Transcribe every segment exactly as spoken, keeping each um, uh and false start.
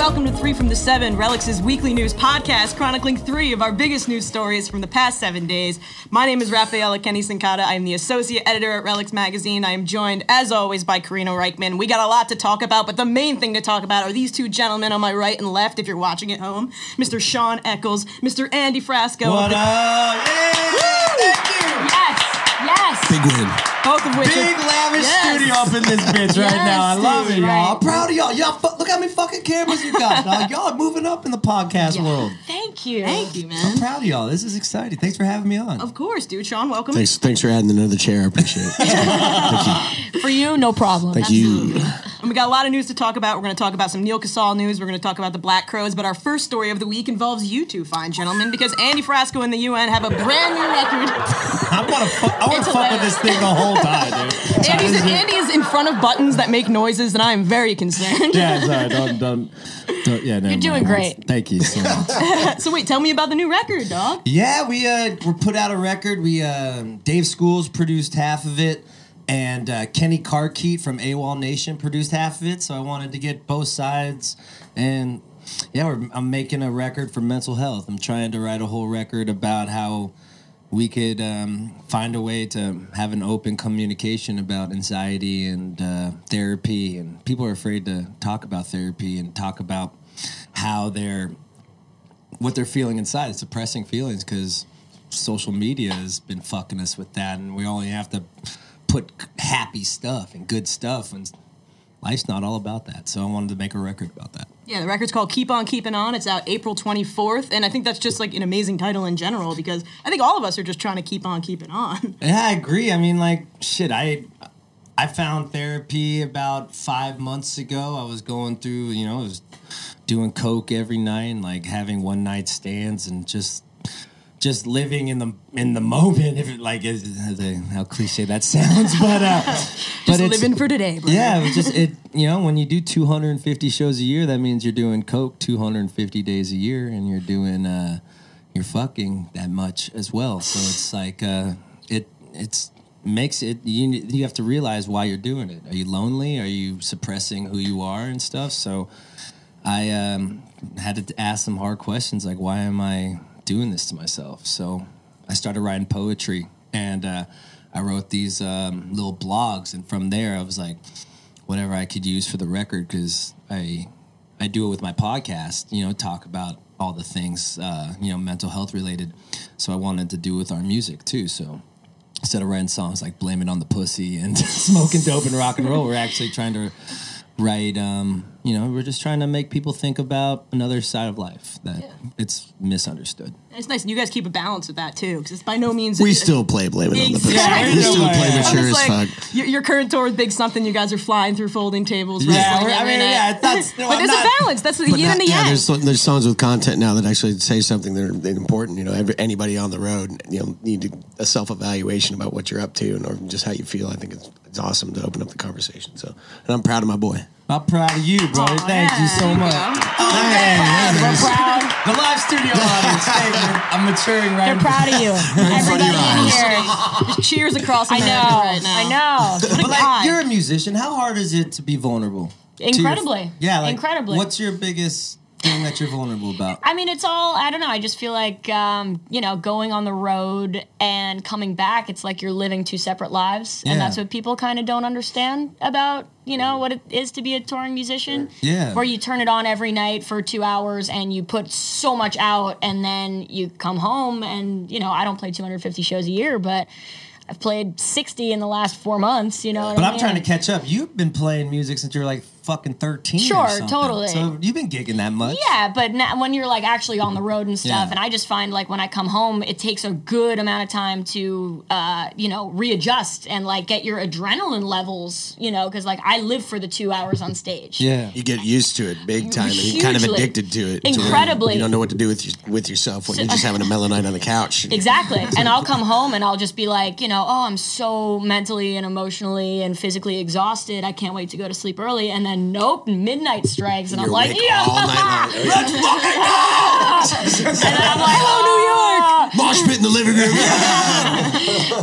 Welcome to Three from the Seven, Relics' weekly news podcast, chronicling three of our biggest news stories from the past seven days. My name is Raffaella Kenny-Sincotta. I am the associate editor at Relics Magazine. I am joined, as always, by Karina Reichman. We got a lot to talk about, but the main thing to talk about are these two gentlemen on my right and left, if you're watching at home, Mister Sean Eccles, Mister Andy Frasco. What up? Yeah. Woo! Thank you! Yes! Yes! Big win. Both of which Big, are, lavish yes. studio up in this bitch right yes, now. I love dude, it, right. y'all. I'm proud of y'all. Y'all, fu- look how many fucking cameras you got, dog. Y'all are moving up in the podcast yeah. world. Thank you. Thank you, man. I'm proud of y'all. This is exciting. Thanks for having me on. Of course, dude. Sean, welcome. Thanks, thanks for adding another chair. I appreciate it. Thank you. For you, no problem. Thank Absolutely. you. And we got a lot of news to talk about. We're going to talk about some Neil Casal news. We're going to talk about the Black Crowes. But our first story of the week involves you two fine gentlemen, because Andy Frasco and the U N have a brand new record. I want to fuck, I want to fuck with this thing the whole Time, dude. Andy's, Andy is in front of buttons that make noises, and I am very concerned. Yeah, sorry, don't, don't, don't yeah, no, You're doing no, great. Thank you so much. So wait, tell me about the new record, dog. Yeah, we uh, we put out a record. We uh, Dave Schools produced half of it, and uh, Kenny Carkeet from AWOL Nation produced half of it. So I wanted to get both sides, and yeah, we're, I'm making a record for mental health. I'm trying to write a whole record about how we could um, find a way to have an open communication about anxiety and uh, therapy. And people are afraid to talk about therapy and talk about how they're, what they're feeling inside. It's depressing feelings because social media has been fucking us with that. And we only have to put happy stuff and good stuff. And life's not all about that. So I wanted to make a record about that. Yeah, the record's called Keep On Keeping On. It's out April twenty-fourth, and I think that's just, like, an amazing title in general because I think all of us are just trying to keep on keeping on. Yeah, I agree. I mean, like, shit, I I found therapy about five months ago. I was going through, you know, I was doing coke every night and, like, having one-night stands and just... Just living in the in the moment, if it, like is, is how cliche that sounds, but uh, just but it's, living for today. Brother. Yeah, it's just it. You know, when you do two hundred fifty shows a year, that means you're doing coke two hundred fifty days a year, and you're doing uh, you're fucking that much as well. So it's like uh, it it's makes it you you have to realize why you're doing it. Are you lonely? Are you suppressing who you are and stuff? So I um, had to ask some hard questions, like why am I doing this to myself? So I started writing poetry, and uh, I wrote these um, little blogs, and from there I was like, whatever I could use for the record, because I I do it with my podcast, you know, talk about all the things uh, you know, mental health related. So I wanted to do with our music too. So instead of writing songs like "Blame It on the Pussy" and "Smoking Dope and Rock and Roll," we're actually trying to write. Um, you know, we're just trying to make people think about another side of life that yeah. it's misunderstood. It's nice, and you guys keep a balance with that too, because it's by no means we still play "Blame It on the Pussy." Yeah, we still play mature as fuck. Your current tour with Big Something, you guys are flying through folding tables. Yeah, I mean, yeah, that's no, but there's not, a balance. That's the yin and the yang. There's there's songs with content now that actually say something that are important. You know, every, anybody on the road, you know, need a self evaluation about what you're up to and or just how you feel. I think it's it's awesome to open up the conversation. So, and I'm proud of my boy. I'm proud of you, bro. Aww, Thank yeah. you so much. Oh, man, we're proud. The live studio audience, thank you. I'm maturing right now. They're proud of you. Everybody in here. There's cheers across America right now. I know. I know. But like, you're a musician. How hard is it to be vulnerable? Incredibly. Your, yeah. Like, Incredibly. What's your biggest thing that you're vulnerable about? I mean, it's all, I don't know. I just feel like, um, you know, going on the road and coming back, it's like you're living two separate lives. Yeah. And that's what people kind of don't understand about, you know, what it is to be a touring musician. Yeah. Where you turn it on every night for two hours and you put so much out, and then you come home and, you know, I don't play two hundred fifty shows a year, but I've played sixty in the last four months, you know. But I mean? I'm trying to catch up. You've been playing music since you were like fucking thirteen Sure, or something. Totally. So you've been gigging that much. Yeah, but now, when you're like actually on the road and stuff, yeah. and I just find like when I come home, it takes a good amount of time to, uh, you know, readjust and like get your adrenaline levels, you know, because like I live for the two hours on stage. Yeah. You get used to it big time. Hugely. And you're kind of addicted to it. Incredibly. To you don't know what to do with, your, with yourself when so, you're just having a mellow night on the couch. Exactly. And I'll come home and I'll just be like, you know, oh, I'm so mentally and emotionally and physically exhausted. I can't wait to go to sleep early. And then nope, midnight strikes, and You're I'm like, yeah, let's fucking go! And then I'm like, oh, New York, mosh pit in the living room.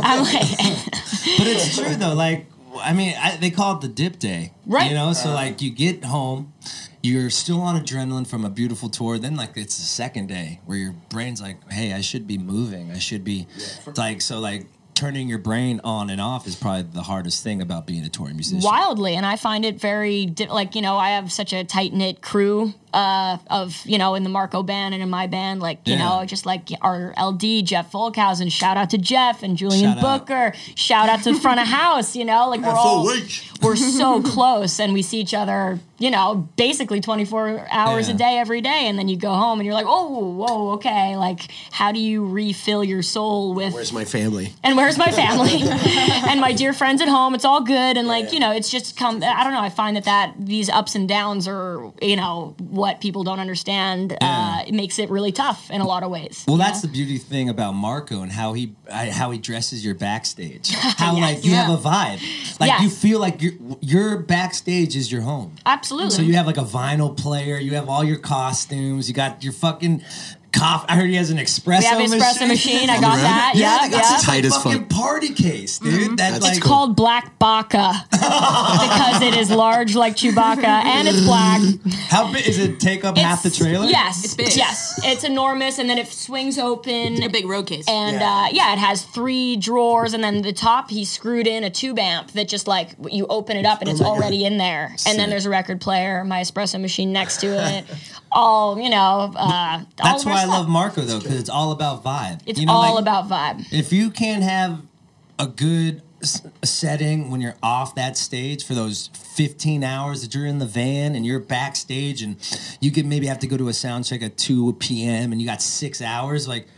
I'm like, but it's true though. Like, I mean, I, they call it the dip day, right? You know, so like, you get home, you're still on adrenaline from a beautiful tour. Then, like, it's the second day where your brain's like, hey, I should be moving. I should be, yeah. like, so, like, turning your brain on and off is probably the hardest thing about being a touring musician. Wildly. And I find it very, di- like, you know, I have such a tight-knit crew uh, of, you know, in the Marco band and in my band, like, you yeah. know, just like our L D, Jeff Folkhausen, shout out to Jeff and Julian shout Booker, out. shout out to the front of house, you know, like we're That's all, we're so close and we see each other, you know, basically twenty-four hours yeah. a day every day. And then you go home and you're like, oh, whoa, okay. Like, how do you refill your soul with... Where's my family? And where's my family? And my dear friends at home, it's all good. And like, yeah. you know, it's just come, I don't know. I find that, that these ups and downs are, you know, what people don't understand. Yeah. Uh, it makes it really tough in a lot of ways. Well, that's know? the beauty thing about Marco and how he, how he dresses your backstage. How yes. like you yeah. have a vibe. Like yes. you feel like your, your backstage is your home. Absolutely. Absolutely. So you have like a vinyl player, you have all your costumes, you got your fucking coffee. I heard he has an espresso machine. We have an espresso machine. machine. I got that. Yeah, yeah, I got yeah. tight as fuck. Fucking party case, dude. Mm-hmm. That, like, it's cool. called Black Baca because it is large like Chewbacca and it's black. How big is it? Take up it's, half the trailer? Yes, it's big. Yes, it's enormous, and then it swings open. It's a big road case. And yeah. Uh, yeah, it has three drawers, and then the top he screwed in a tube amp that just like you open it up and oh it's already God. in there. Sick. And then there's a record player, my espresso machine next to it. All you know. Uh, That's all why I love Marco though, because it's all about vibe. It's you know, all like, about vibe. If you can't have a good s- setting when you're off that stage for those fifteen hours that you're in the van and you're backstage, and you could maybe have to go to a sound check at two p.m. and you got six hours, like.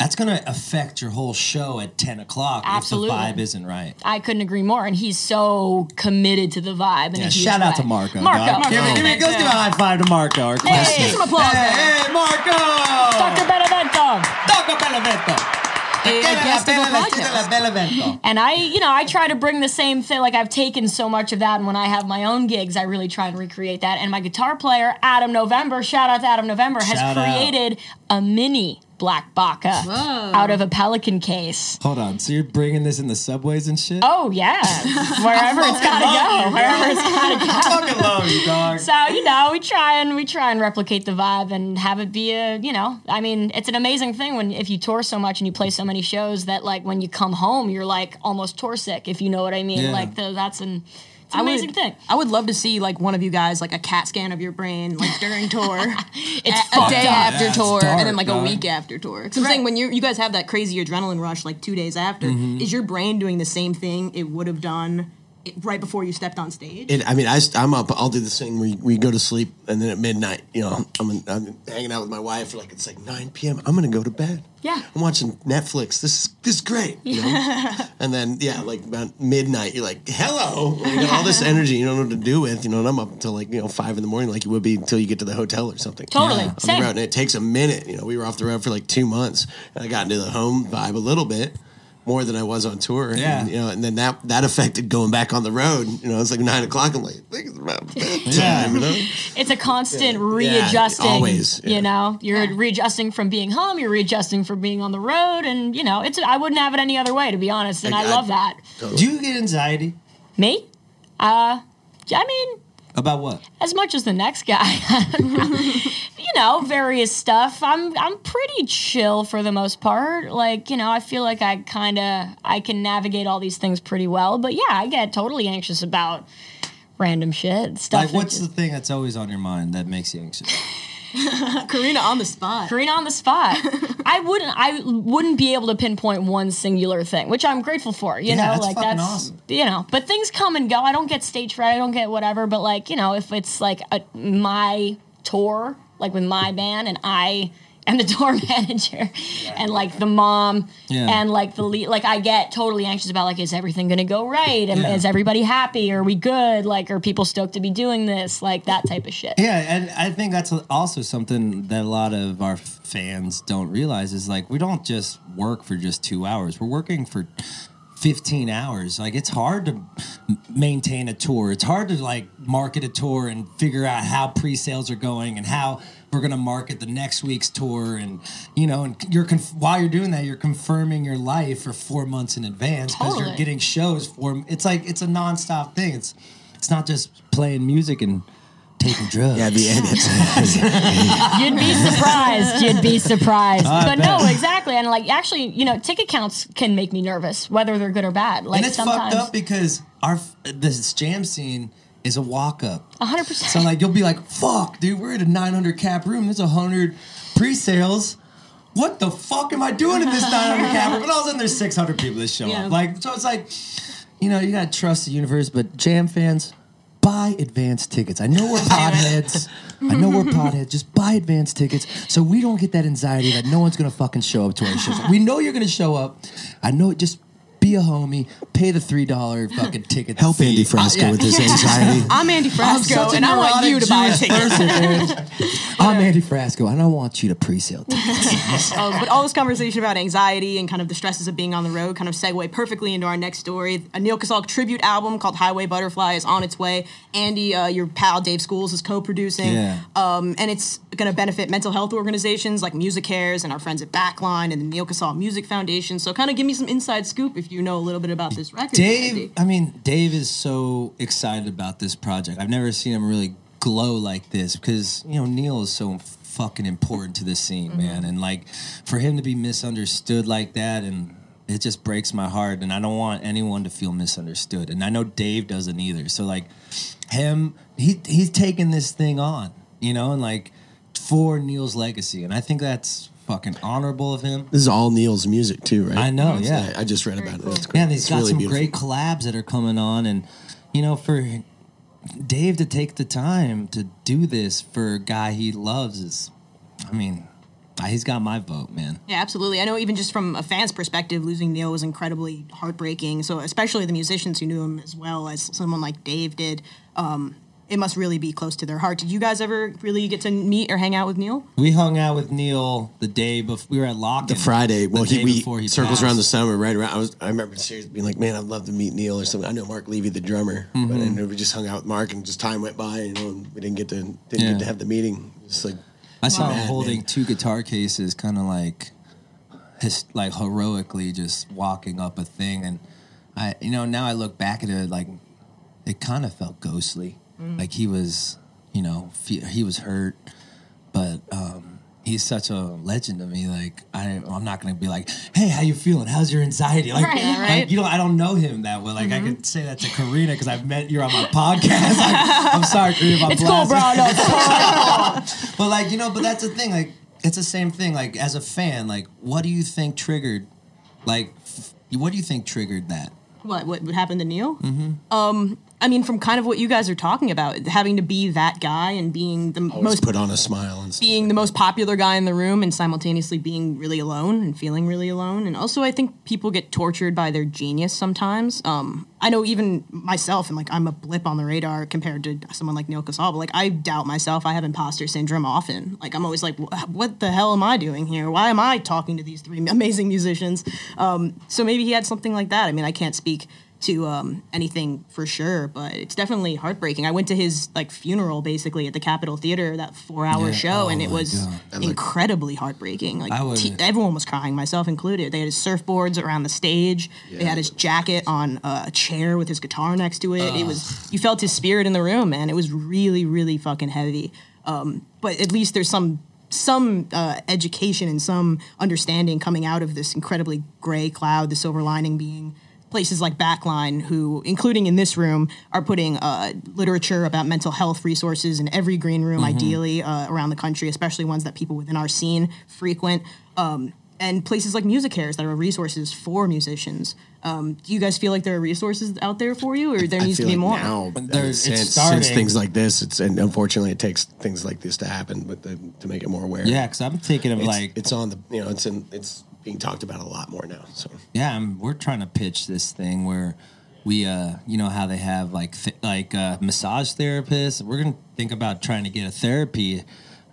That's going to affect your whole show at ten o'clock Absolutely. If the vibe isn't right. I couldn't agree more, and he's so committed to the vibe. Yeah, shout out way. to Marco. Marco. Marco. Marco. Give me, give me, let's give a high five to Marco. Our hey, give some applause. Hey, hey, Marco. Doctor Benevento. Doctor Benevento. And I, you know, I try to bring the same thing. Like, I've taken so much of that, and when I have my own gigs, I really try and recreate that. And my guitar player, Adam November, shout out to Adam November, has shout created out. a mini Black Baca Whoa. out of a Pelican case. Hold on, so you're bringing this in the subways and shit? Oh, yeah. Wherever it's gotta go. You, Wherever it's gotta go. I fucking love you, dog. So, you know, we try and we try and replicate the vibe and have it be a, you know, I mean, it's an amazing thing when, if you tour so much and you play so many shows that, like, when you come home, you're, like, almost tour sick, if you know what I mean. Yeah. Like, the, that's an... It's an amazing I would, thing. I would love to see, like, one of you guys, like, a CAT scan of your brain, like, during tour. It's a, a day up. after yeah, tour, dark, and then, like, dark. a week after tour. Because I'm right. saying, when you you guys have that crazy adrenaline rush, like, two days after, mm-hmm. is your brain doing the same thing it would have done right before you stepped on stage? It, I mean, I, I'm up. I'll do this thing where you, we go to sleep, and then at midnight, you know, I'm, I'm hanging out with my wife, like, it's like nine p.m. I'm going to go to bed. Yeah. I'm watching Netflix. This is this is great. You know? Yeah. And then, yeah, like about midnight, you're like, hello. You got yeah. all this energy you don't know what to do with, you know, and I'm up until like, you know, five in the morning like you would be until you get to the hotel or something. Totally. Yeah. Same. On the road. And it takes a minute. You know, we were off the road for like two months and I got into the home vibe a little bit. More than I was on tour, yeah. And, you know, and then that that affected going back on the road. You know, it's like nine o'clock. I'm like, I think it's about bedtime. Yeah. You know? It's a constant yeah. readjusting. Yeah, always, yeah. You know, you're yeah. readjusting from being home. You're readjusting from being on the road, and you know, it's. I wouldn't have it any other way, to be honest. And I, I, I love that. Totally. Do you get anxiety? Me? Uh, I mean. About what? As much as the next guy. You know, various stuff. I'm I'm pretty chill for the most part. Like, you know, I feel like I kind of, I can navigate all these things pretty well. But yeah, I get totally anxious about random shit. Stuff. Like, what's just, the thing that's always on your mind that makes you anxious? Karina on the spot. Karina on the spot. I wouldn't. I wouldn't be able to pinpoint one singular thing, which I'm grateful for. You yeah, know, that's like fucking that's awesome. You know, but things come and go. I don't get stage fright. I don't get whatever. But like, you know, if it's like a, my tour, like with my band, and I am the tour manager, yeah, and like the mom, yeah. and like the lead, like I get totally anxious about like, is everything gonna go right? And yeah. is everybody happy? Are we good? Like, are people stoked to be doing this? Like that type of shit. Yeah, and I think that's also something that a lot of our fans don't realize is like, we don't just work for just two hours. We're working for fifteen hours. Like, it's hard to maintain a tour. It's hard to like market a tour and figure out how pre-sales are going and how we're going to market the next week's tour. And, you know, and you're conf- while you're doing that, you're confirming your life for four months in advance because totally. You're getting shows for, it's like, it's a nonstop thing. It's, it's not just playing music and taking drugs. Yeah, the end. You'd be surprised. You'd be surprised. Oh, but bet. No, exactly. And like, actually, you know, ticket counts can make me nervous, whether they're good or bad. Like, and it's sometimes fucked up because our this jam scene is a walk up. A hundred percent. So like, you'll be like, "Fuck, dude, we're at a nine hundred cap room. There's a hundred pre-sales. What the fuck am I doing in this nine hundred cap room?" But all of a sudden, there's six hundred people that show yeah. up. Like, so it's like, you know, you gotta trust the universe. But jam fans, buy advance tickets. I know we're potheads. I know we're potheads. Just buy advance tickets so we don't get that anxiety that no one's gonna fucking show up to our shows. We know you're gonna show up. I know it. Just be a homie. Pay the three dollars fucking ticket. Help Andy Frasco uh, yeah. with his anxiety. I'm Andy Frasco, I'm and I want you to buy a ticket. Person, I'm Andy Frasco, and I want you to pre-sale tickets. uh, but all this conversation about anxiety and kind of the stresses of being on the road kind of segue perfectly into our next story. A Neil Casal tribute album called Highway Butterfly is on its way. Andy, uh, your pal Dave Schools, is co-producing. Yeah. Um, and it's going to benefit mental health organizations like Music Cares and our friends at Backline and the Neil Casal Music Foundation. So kind of give me some inside scoop if you know a little bit about this record. Dave, Andy. I mean, Dave is so excited about this project. I've never seen him really glow like this because, you know, Neil is so fucking important to this scene, mm-hmm. man. And, like, for him to be misunderstood like that, and it just breaks my heart. And I don't want anyone to feel misunderstood. And I know Dave doesn't either. So, like, him, he he's taking this thing on, you know, and, like, for Neil's legacy. And I think that's fucking honorable of him. This is all Neil's music too, right? I know, yeah. I just read Very about cool. it. That's cool. Yeah, he's got really some beautiful. Great collabs that are coming on, and you know, for Dave to take the time to do this for a guy he loves is, I mean, he's got my vote, man. Yeah, absolutely. I know even just from a fan's perspective, losing Neil was incredibly heartbreaking. So especially the musicians who knew him as well as someone like Dave did. Um, it must really be close to their heart. Did you guys ever really get to meet or hang out with Neil? We hung out with Neil the day before. We were at Lock-In. The Friday. Well, the he, we he circles passed. Around the summer, right around. I was. I remember seriously being like, man, I'd love to meet Neil or something. I know Mark Levy, the drummer. Mm-hmm. But I know we just hung out with Mark, and just time went by, you know, and we didn't get to didn't yeah. get to have the meeting. Just like I saw wow. him holding man. two guitar cases, kind of like, his, like heroically just walking up a thing. And, I, you know, now I look back at it, like, it kind of felt ghostly. Like he was, you know, he was hurt, but um, he's such a legend to me. Like I, I'm not gonna be like, "Hey, how you feeling? How's your anxiety?" Like, right, right. like you know, I don't know him that well. Like mm-hmm. I could say that to Karina because I've met you on my podcast. Like, I'm sorry, Karina, if I'm it's blasting. Cool, bro. No, it's cool. But like you know, but that's the thing. Like it's the same thing. Like as a fan, like what do you think triggered? Like f- what do you think triggered that? What what happened to Neil? Mm-hmm. Um. I mean, from kind of what you guys are talking about, having to be that guy and being the Always most put on a smile and stuff being like the most popular guy in the room and simultaneously being really alone and feeling really alone. And also, I think people get tortured by their genius sometimes. Um, I know even myself, and like I'm a blip on the radar compared to someone like Neil Casal, but like I doubt myself. I have imposter syndrome often. Like I'm always like, what the hell am I doing here? Why am I talking to these three amazing musicians? Um, so maybe he had something like that. I mean, I can't speak to um, anything for sure, but it's definitely heartbreaking. I went to his like funeral basically at the Capitol Theater, that four-hour yeah. show, oh, and it was and, like, incredibly heartbreaking. Like would, te- everyone was crying, myself included. They had his surfboards around the stage. Yeah, they had his jacket on uh, a chair with his guitar next to it. Uh, it was you felt his spirit in the room, man. It was really, really fucking heavy. Um, but at least there's some some uh, education and some understanding coming out of this incredibly gray cloud. The silver lining being places like Backline, who, including in this room, are putting uh, literature about mental health resources in every green room, mm-hmm. ideally, uh, around the country, especially ones that people within our scene frequent. Um, and places like Music Cares that are resources for musicians. Um, do you guys feel like there are resources out there for you, or there I needs to be like more? Now, there's, since, it's since things like this, it's and unfortunately it takes things like this to happen, but the, to make it more aware. Yeah, because I'm thinking of it's, like it's on the you know it's in it's. being talked about a lot more now. So yeah, I'm, we're trying to pitch this thing where we, uh, you know, how they have like th- like uh, massage therapists. We're gonna think about trying to get a therapy,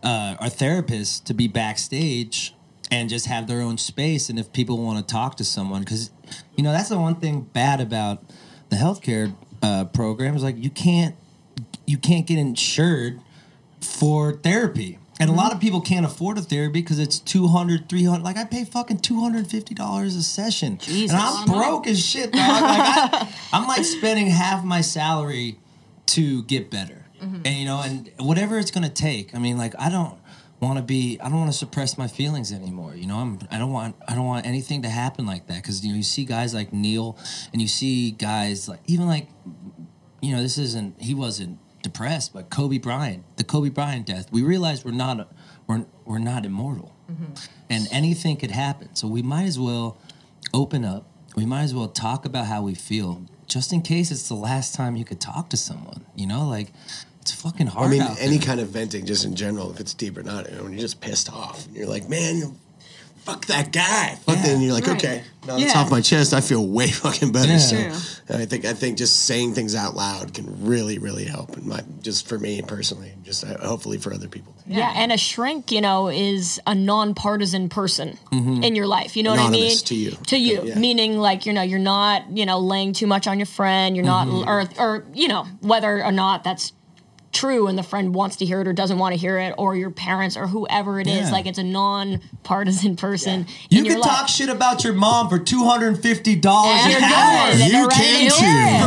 uh, our therapists to be backstage and just have their own space. And if people want to talk to someone, because you know that's the one thing bad about the healthcare uh, program is like you can't you can't get insured for therapy. And mm-hmm. a lot of people can't afford a therapy because it's two hundred, three hundred. Like, I pay fucking two hundred fifty dollars a session. Jesus. And I'm broke as shit, dog. Like, I, I'm, like, spending half my salary to get better. Mm-hmm. And, you know, and whatever it's going to take. I mean, like, I don't want to be, I don't want to suppress my feelings anymore. You know, I'm, I don't want, I don't want anything to happen like that. Cause, you know, you see guys like Neil and you see guys like, even like, you know, this isn't, he wasn't depressed, but Kobe Bryant, the Kobe Bryant death, we realized we're not, we're, we're not immortal, mm-hmm. and anything could happen. So we might as well open up. We might as well talk about how we feel, just in case it's the last time you could talk to someone, you know, like, it's fucking hard. I mean, out any there. Kind of venting, just in general, if it's deep or not. You know, when you're just pissed off, and you're like, "Man, you fuck that guy." But yeah. then you're like, right. "Okay, now yeah. it's off my chest. I feel way fucking better." Yeah. So yeah. I think I think just saying things out loud can really, really help. And my, just for me personally, just hopefully for other people. Yeah, yeah. And a shrink, you know, is a nonpartisan person mm-hmm. in your life. You know Anonymous what I mean? To you, to you, yeah. meaning like you know you're not you know laying too much on your friend. You're not, mm-hmm. or or you know whether or not that's true and the friend wants to hear it or doesn't want to hear it, or your parents or whoever it yeah. is, like it's a non-partisan person. Yeah. You can talk life. Shit about your mom for two hundred fifty dollars an hour. You can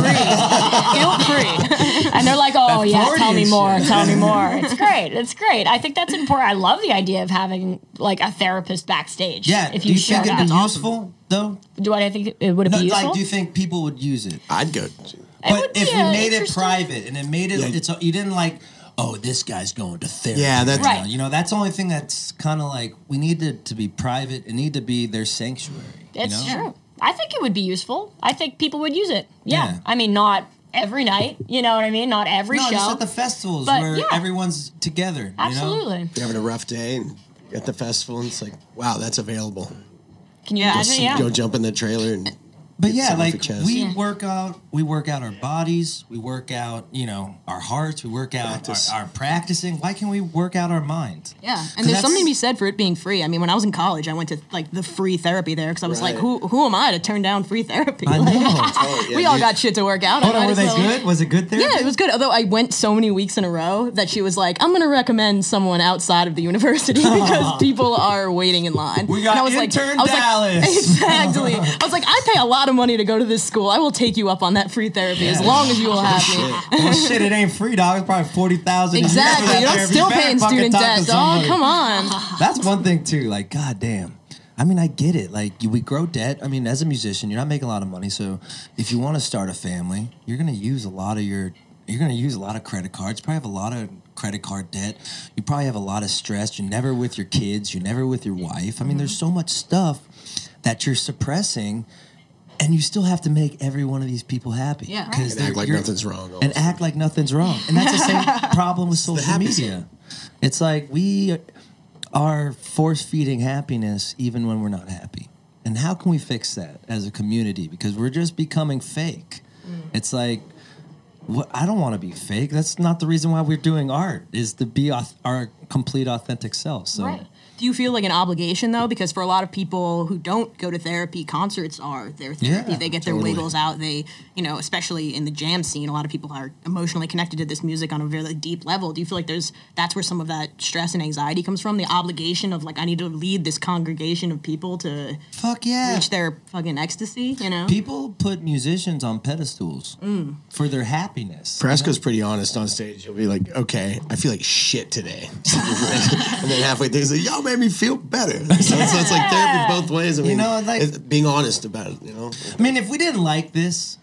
too. Guilt free. And they're like, oh that yeah, tell me more, shit. tell me more. It's great. It's great. I think that's important. I love the idea of having like a therapist backstage. Yeah. If you, do you think it'd be useful though? Do I think it would it no, be useful? Like, do you think people would use it? I'd go to But if we made it private and it made it, yeah. it's you didn't like, oh, this guy's going to therapy. Yeah, that's right. You know, that's the only thing that's kind of like, we need it to be private. It need to be their sanctuary. It's you know? True. I think it would be useful. I think people would use it. Yeah. yeah. I mean, not every night. You know what I mean? Not every no, show. No, just at the festivals but, where yeah. everyone's together. Absolutely. You know? You're having a rough day and at the festival and it's like, wow, that's available. Can you imagine? Just yeah. go jump in the trailer and... But yeah, like we yeah. work out, we work out our bodies, we work out, you know, our hearts, we work out our, our practicing. Why can't we work out our minds? Yeah, and there's something to be said for it being free. I mean, when I was in college, I went to like the free therapy there because I was right. like, who who am I to turn down free therapy? I like, know. Oh, yeah, we all got shit to work out. Hold on, were they well, good? Was it good therapy? Yeah, it was good. Although I went so many weeks in a row that she was like, I'm going to recommend someone outside of the university because people are waiting in line. We got and I was intern like, Dallas. I was like, exactly. I was like, I pay a lot of money to go to this school. I will take you up on that free therapy yeah. as long as you will have me. Well, shit, it ain't free, dog. It's probably forty thousand. Exactly, you're still paying student debt, dog. Come on. That's one thing too. Like, goddamn. I mean, I get it. Like, we grow debt. I mean, as a musician, you're not making a lot of money. So, if you want to start a family, you're gonna use a lot of your. You're gonna use a lot of credit cards. Probably have a lot of credit card debt. You probably have a lot of stress. You're never with your kids. You're never with your wife. I mean, mm-hmm. there's so much stuff that you're suppressing. And you still have to make every one of these people happy. Yeah, right. And act like nothing's wrong. Also. And act like nothing's wrong. And that's the same problem with social media. Thing. It's like we are force-feeding happiness even when we're not happy. And how can we fix that as a community? Because we're just becoming fake. Mm. It's like, what, I don't want to be fake. That's not the reason why we're doing art, is to be our complete authentic selves. So. Right. Do you feel like an obligation, though? Because for a lot of people who don't go to therapy, concerts are their therapy. Yeah, they get their totally. wiggles out. They, you know, especially in the jam scene, a lot of people are emotionally connected to this music on a very deep level. Do you feel like there's that's where some of that stress and anxiety comes from? The obligation of, like, I need to lead this congregation of people to Fuck yeah. reach their fucking ecstasy, you know? People put musicians on pedestals mm. for their happiness. Frasco's you know? pretty honest on stage. He'll be like, okay, I feel like shit today. And then halfway through, he's like, yo, man. Made me feel better. So, yeah. so it's like therapy both ways. I mean, you know, like, being honest about it. You know, I mean, if we didn't like this,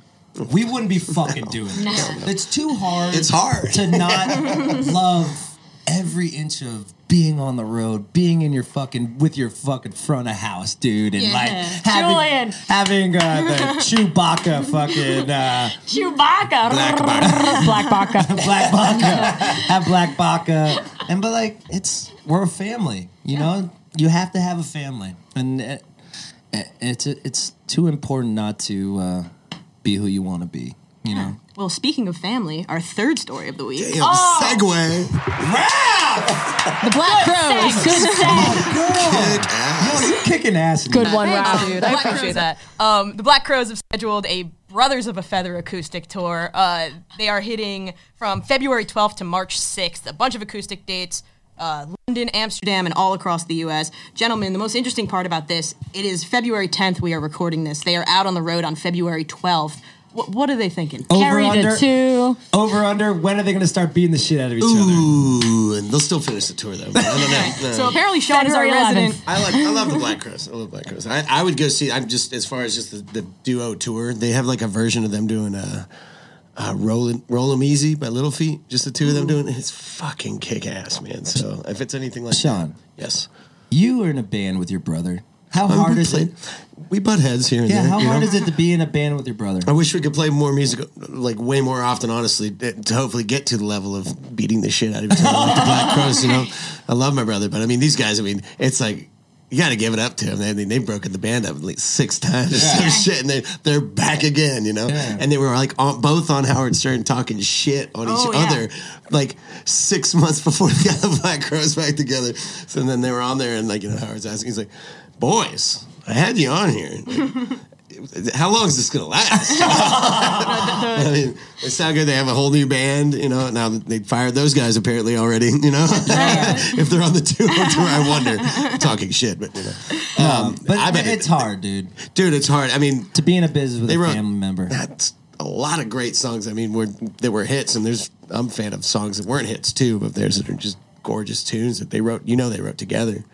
we wouldn't be fucking no. doing no. this. No. It's too hard. It's hard to not love every inch of being on the road, being in your fucking with your fucking front of house, dude, and yeah. like having Julian. having uh, the Chewbacca fucking uh, Chewbacca Black Baca Black Baca Black Baca have Black Baca, and but like it's. We're a family, you yeah. know. You have to have a family, and it, it's it's too important not to uh, be who you want to be, you yeah. know. Well, speaking of family, our third story of the week. Damn, oh. segue. Rap! The Black Crowes. Good seg. Kick ass. Yo, you're kicking ass. Good one, Rob, dude. I appreciate that. Um, the Black Crowes have scheduled a Brothers of a Feather acoustic tour. Uh, they are hitting from February twelfth to March sixth. A bunch of acoustic dates. Uh, London, Amsterdam, and all across the U S Gentlemen, the most interesting part about this, it is February tenth we are recording this. They are out on the road on February twelfth. What, what are they thinking? Over, Carried under, two. Over, under. When are they going to start beating the shit out of each Ooh, other? Ooh, and they'll still finish the tour, though. I don't know. No. So apparently Sean is our resident. I like. I love the Black Crowes. I love Black Crowes. I, I would go see, I'm just, as far as just the, the duo tour, they have like a version of them doing a... Uh, Rollin' Roll 'em Easy by Little Feat. Just the two of them doing it. It's fucking kick ass, man. So if it's anything like Sean, that. Yes. You were in a band with your brother. How well, hard is played, it? We butt heads here and yeah, there. Yeah, how you hard know? Is it to be in a band with your brother? I wish we could play more music, like way more often, honestly, to hopefully get to the level of beating the shit out of each other like the Black Crowes, you know? I love my brother, but I mean, these guys, I mean, it's like, you got to give it up to them. I mean, they've broken the band up at least six times or yeah. some shit, and they, they're back again, you know? Yeah. And they were, like, on, both on Howard Stern talking shit on oh, each yeah. other, like, six months before they got the Black Crowes back together. So then they were on there, and, like, you know, Howard's asking, he's like, boys, I had you on here. Like, how long is this going to last? I mean, it sounds good. They have a whole new band, you know. Now they fired those guys apparently already, you know. If they're on the tour, I wonder. I'm talking shit, but you know. Um, but I bet it's it, hard, dude. Dude, it's hard. I mean, to be in a business with a wrote, family member. That's a lot of great songs. I mean, were that were hits, and there's I'm a fan of songs that weren't hits too, but there's that are just gorgeous tunes that they wrote. You know, they wrote together.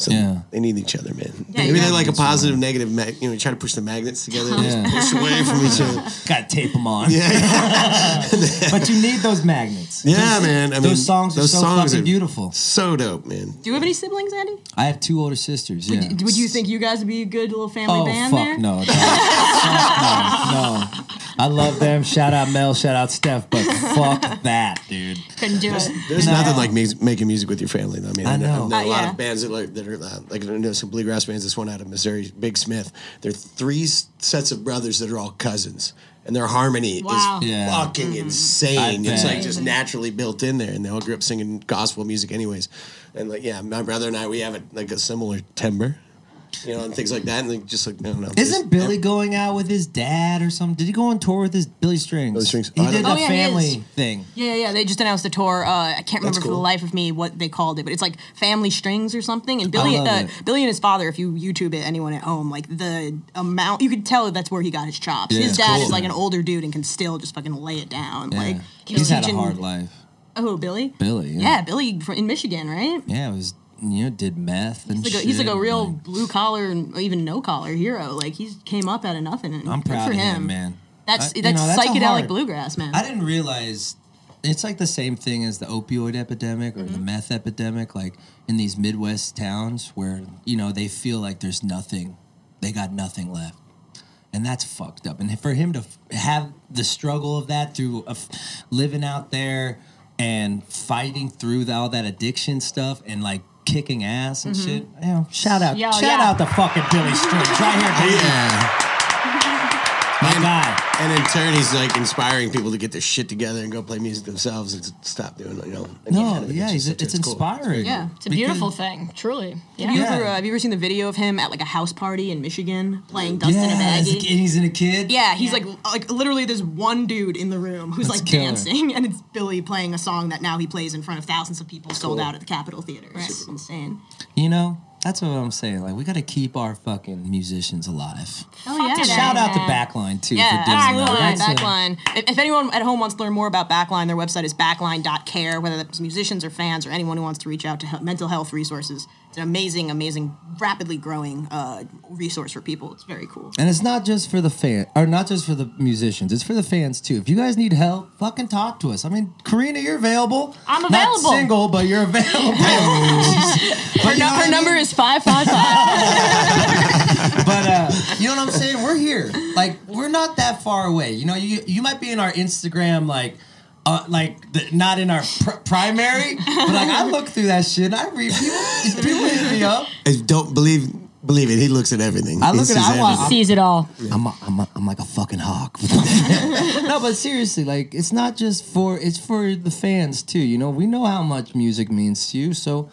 So yeah. they need each other, man. Yeah, Maybe yeah. they're like a positive, right. negative, mag- you know, you try to push the magnets together and yeah. just push away from each other. Got to tape them on. Yeah, yeah. But you need those magnets. Yeah, man. I those mean, songs those are so songs fucking are beautiful. So dope, man. Do you have any siblings, Andy? I have two older sisters, yeah. Would, would you think you guys would be a good little family oh, band fuck there? No, no. fuck no. No. I love them. Shout out Mel. Shout out Steph. But fuck that, dude. Couldn't do there's, it. There's no. nothing like music, making music with your family, though. I mean, I know, I know a uh, lot yeah. of bands that like that. Uh, like I know some bluegrass bands. This one out of Missouri, Big Smith. They're three sets of brothers that are all cousins, and their harmony wow. is yeah. fucking mm-hmm. insane. It's like just naturally built in there, and they all grew up singing gospel music, anyways. And like, yeah, my brother and I, we have a, like a similar timbre. You know, and things like that, and like, just like no, no. Isn't Billy every- going out with his dad or something? Did he go on tour with his Billy Strings? Billy Strings. He oh, did a oh, yeah, family thing. Yeah, yeah. They just announced a tour. Uh, I can't remember cool. for the life of me what they called it, but it's like Family Strings or something. And Billy, uh, Billy and his father. If you YouTube it, anyone at home, like the amount you could tell that's where he got his chops. Yeah, his dad cool, is like man. An older dude and can still just fucking lay it down. Yeah. Like he's had a hard life. Oh, Billy. Billy. Yeah, yeah Billy in Michigan, right? Yeah, it was. You know, did meth and he's like a, shit. He's like a real like, blue collar and even no collar hero. Like he came up out of nothing. And I'm proud for of him, him, man. That's I, that's you know, psychedelic that's hard, bluegrass, man. I didn't realize it's like the same thing as the opioid epidemic or mm-hmm. the meth epidemic. Like in these Midwest towns where you know they feel like there's nothing, they got nothing left, and that's fucked up. And for him to have the struggle of that through a, living out there and fighting through the, all that addiction stuff and like. Kicking ass and mm-hmm. shit. Yeah, shout out, Yo, shout yeah. out the fucking Billy Strings right here, baby. Yeah. My and, guy. And in turn, he's like inspiring people to get their shit together and go play music themselves and stop doing, you know. No, yeah, it's, it's, it's inspiring. Cool. Yeah, it's a beautiful because, thing, truly. Yeah. Have, you yeah. ever, uh, have you ever seen the video of him at like a house party in Michigan playing Dust yeah, in a Baggie? And he's in a kid. Yeah, he's yeah. like like literally there's one dude in the room who's That's like killer. dancing, and it's Billy playing a song that now he plays in front of thousands of people, That's sold cool. out at the Capitol Theater. Right. It's insane. You know. That's what I'm saying. Like, we got to keep our fucking musicians alive. Oh, yeah. Shout out to Backline, too. Yeah, for Backline. Backline. If, if anyone at home wants to learn more about Backline, their website is backline dot care, whether that's musicians or fans or anyone who wants to reach out to he- mental health resources. It's an amazing, amazing, rapidly growing uh, resource for people. It's very cool. And it's not just for the fan, or not just for the musicians. It's for the fans, too. If you guys need help, fucking talk to us. I mean, Karina, you're available. I'm available. Not single, but you're available. but her you know, her number mean? Is five five five. But uh, you know what I'm saying? We're here. Like, we're not that far away. You know, you you might be in our Instagram, like, Uh, like the, not in our pr- primary, but like I look through that shit. And I read people. These people hit me up. I don't believe believe it. He looks at everything. I look he at. I want, he sees it all. I'm a, I'm, a, I'm like a fucking hawk. No, but seriously, like it's not just for it's for the fans too. You know, we know how much music means to you, so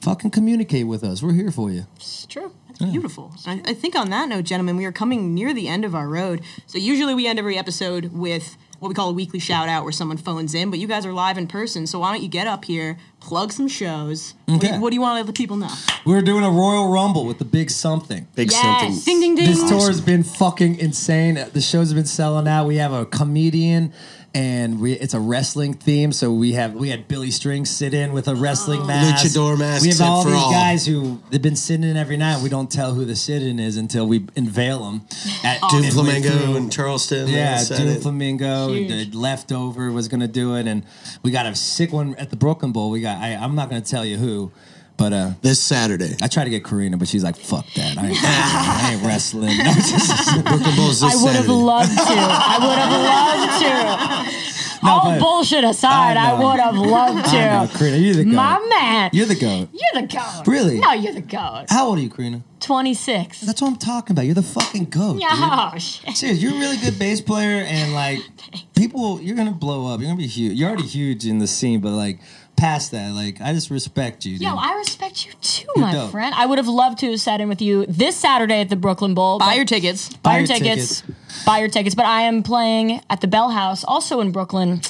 fucking communicate with us. We're here for you. It's true. Beautiful. I, I think on that note, gentlemen, we are coming near the end of our road. So usually we end every episode with what we call a weekly shout out where someone phones in, but you guys are live in person. So why don't you get up here, plug some shows. Okay. What do you want to let the people know? We're doing a Royal Rumble with the Big Something. Big yes. Something. Ding, ding, ding. This awesome. Tour has been fucking insane. The shows have been selling out. We have a comedian. And we, it's a wrestling theme, so we have we had Billy Strings sit in with a wrestling oh. mask. Luchador mask. We have all these all. guys who they've been sitting in every night. We don't tell who the sit-in is until we unveil them. At oh. Doom Flamingo and Charleston. Yeah, Doom Flamingo. The Leftover was going to do it, and we got a sick one at the Brooklyn Bowl. We got I, I'm not going to tell you who. But uh, this Saturday, I tried to get Karina, but she's like, "Fuck that! I ain't, I ain't wrestling." I would have loved to. I would have loved to. No, all bullshit aside, I, I would have loved to. I know. Karina, you're the goat. My man, you're the goat. You're the goat. Really? No, you're the goat. How old are you, Karina? twenty-six. That's what I'm talking about. You're the fucking goat. Dude. Oh, shit. Serious, you're a really good bass player, and like, people, you're gonna blow up. You're gonna be huge. You're already huge in the scene, but like. Past that, like, I just respect you. Dude. Yo, I respect you too, You're my dope. friend. I would have loved to have sat in with you this Saturday at the Brooklyn Bowl. Buy your tickets. Buy, buy your tickets. tickets. Buy your tickets. But I am playing at the Bell House, also in Brooklyn,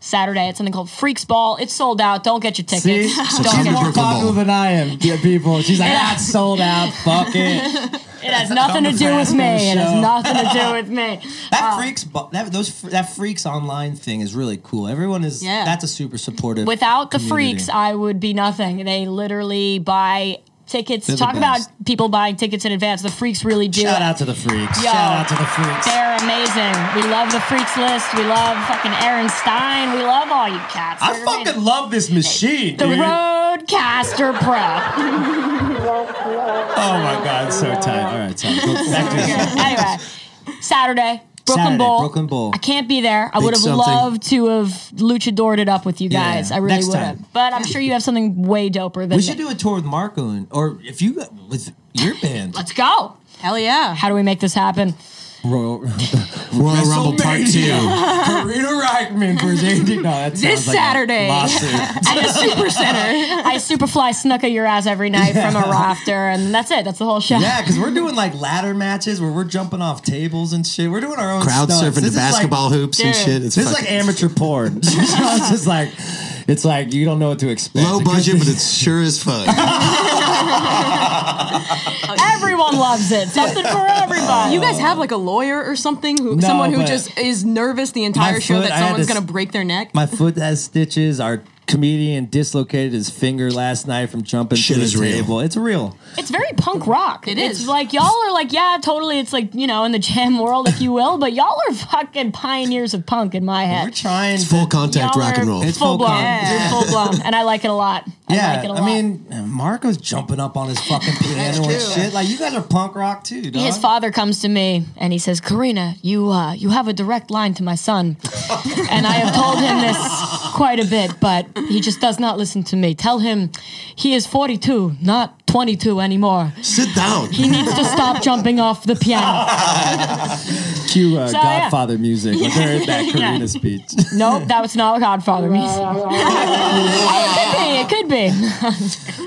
Saturday. It's something called Freaks Ball. It's sold out. Don't get your tickets. So Don't she's get more popular than I am, dear people. She's like, that's sold out. Fuck it. It has nothing to do with me. It has nothing to do with me. That uh, freaks, that those that freaks online thing is really cool. Everyone is. Yeah. That's a super supportive. Without the community. Freaks, I would be nothing. They literally buy tickets. They're Talk about people buying tickets in advance. The freaks really do. Shout it. out to the freaks. Yo, Shout out to the freaks. They're amazing. We love the freaks list. We love fucking Aaron Stein. We love all you cats. They're I fucking amazing. love this machine. The dude. Roadcaster Pro. Oh my God, so tight. All right, so back to the Anyway, Saturday, Brooklyn Saturday, Bowl. Brooklyn Bowl. I can't be there. I would have loved to have luchadored it up with you guys. Yeah, I really would have. But I'm sure you have something way doper than We me. should do a tour with Marco, and, or if you with your band. Let's go. Hell yeah. How do we make this happen? Royal, Royal Rumble Part Two. Karina Reichman for Andy. No, that this like Saturday at the Super Center. I superfly snuck your ass every night yeah. from a rafter, and that's it. That's the whole show. Yeah, because we're doing like ladder matches where we're jumping off tables and shit. We're doing our own crowd stunts. surfing this to basketball like, hoops dude, and shit. It's this is like amateur porn. So it's just like it's like you don't know what to expect. Low budget, but it sure is fun. Everyone loves it. Something for everybody. You guys have like a lawyer or something, who no, someone who just is nervous the entire foot, show that someone's going to break their neck. My foot has stitches. Our comedian dislocated his finger last night from jumping Shit to the is table. Real. It's real. It's very punk rock. It is. It's like y'all are like, yeah, totally. It's like, you know, in the jam world, if you will, but y'all are fucking pioneers of punk in my head. We're trying. It's full contact rock and roll. It's full blown. Yeah. You're full blown. And I like it a lot. I yeah, like it a lot. I mean, Marco's jumping up on his fucking piano and shit. Like, you guys are punk rock too, dog. His father comes to me and he says, Karina, you uh, you have a direct line to my son. And I have told him this quite a bit, but he just does not listen to me. Tell him he is forty-two, not twenty-two anymore. Sit down. He needs to stop jumping off the piano. Cue uh, so, Godfather yeah. music. Like there is that Karina yeah. speech. Nope, that was not Godfather music. It could be. It could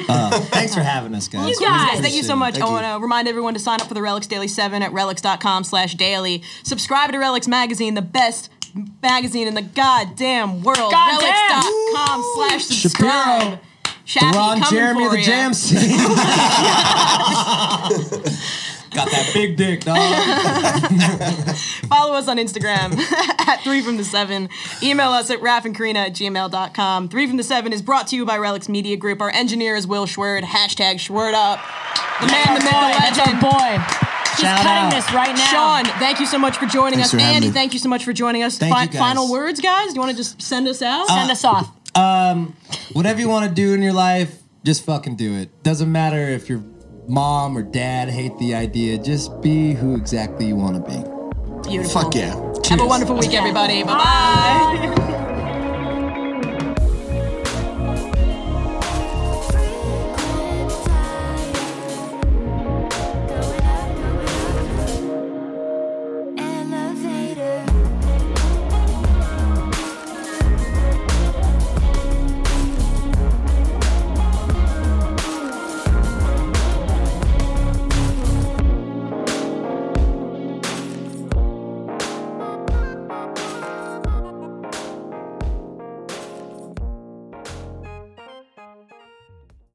be. uh, thanks for having us, guys. You guys, thank you so much. Thank I want to remind everyone to sign up for the Relics Daily seven at relics.com slash daily. Subscribe to Relics Magazine, the best magazine in the goddamn world. God relics dot com slash subscribe. Shapiro. Ron Jeremy of the jam scene. Got that big dick, dog. Follow us on Instagram at three from the seven. Email us at raff and karina at gmail dot com. three from the seven is brought to you by Relics Media Group. Our engineer is Will Schwerd. Hashtag Schwerd up. The man, the man, the legend. That's our boy. He's Shout cutting out. this right now. Sean, thank you so much for joining Thanks us. For Andy, me. thank you so much for joining us. Fi- final words, guys? Do you want to just send us out? Uh, send us off. Um, whatever you want to do in your life, just fucking do it. Doesn't matter if your mom or dad hate the idea. Just be who exactly you want to be. Beautiful. Fuck yeah. Cheers. Have a wonderful week, everybody. Bye-bye. Bye.